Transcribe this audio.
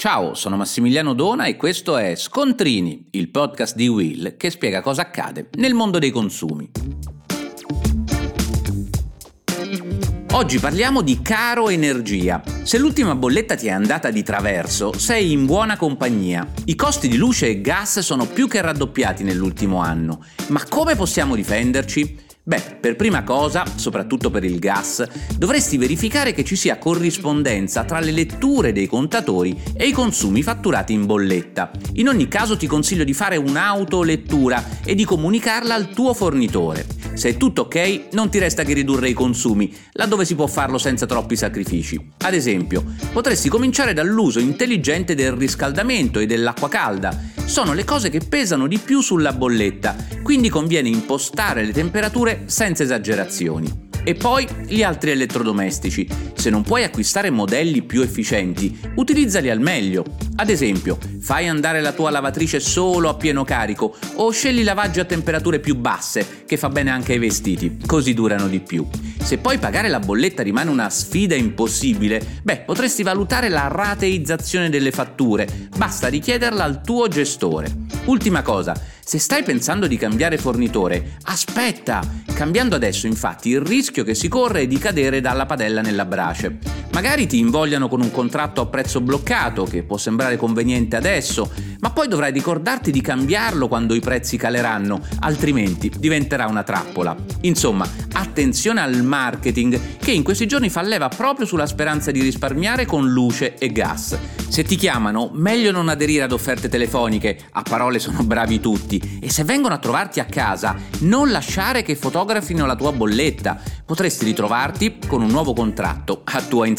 Ciao, sono Massimiliano Dona e questo è Scontrini, il podcast di Will che spiega cosa accade nel mondo dei consumi. Oggi parliamo di caro energia. Se l'ultima bolletta ti è andata di traverso, sei in buona compagnia. I costi di luce e gas sono più che raddoppiati nell'ultimo anno. Ma come possiamo difenderci? Beh, per prima cosa, soprattutto per il gas, dovresti verificare che ci sia corrispondenza tra le letture dei contatori e i consumi fatturati in bolletta. In ogni caso ti consiglio di fare un'autolettura e di comunicarla al tuo fornitore. Se è tutto ok, non ti resta che ridurre i consumi, laddove si può farlo senza troppi sacrifici. Ad esempio, potresti cominciare dall'uso intelligente del riscaldamento e dell'acqua calda. Sono le cose che pesano di più sulla bolletta, quindi conviene impostare le temperature senza esagerazioni. E poi gli altri elettrodomestici. Se non puoi acquistare modelli più efficienti, utilizzali al meglio. Ad esempio, fai andare la tua lavatrice solo a pieno carico o scegli lavaggi a temperature più basse, che fa bene anche ai vestiti, così durano di più. Se poi pagare la bolletta rimane una sfida impossibile, potresti valutare la rateizzazione delle fatture, basta richiederla al tuo gestore. Ultima cosa, se stai pensando di cambiare fornitore, aspetta! Cambiando adesso, infatti, il rischio che si corre è di cadere dalla padella nella brace. Magari ti invogliano con un contratto a prezzo bloccato, che può sembrare conveniente adesso, ma poi dovrai ricordarti di cambiarlo quando i prezzi caleranno, altrimenti diventerà una trappola. Insomma, attenzione al marketing, che in questi giorni fa leva proprio sulla speranza di risparmiare con luce e gas. Se ti chiamano, meglio non aderire ad offerte telefoniche, a parole sono bravi tutti, e se vengono a trovarti a casa, non lasciare che fotografino la tua bolletta, potresti ritrovarti con un nuovo contratto a tua insaputa.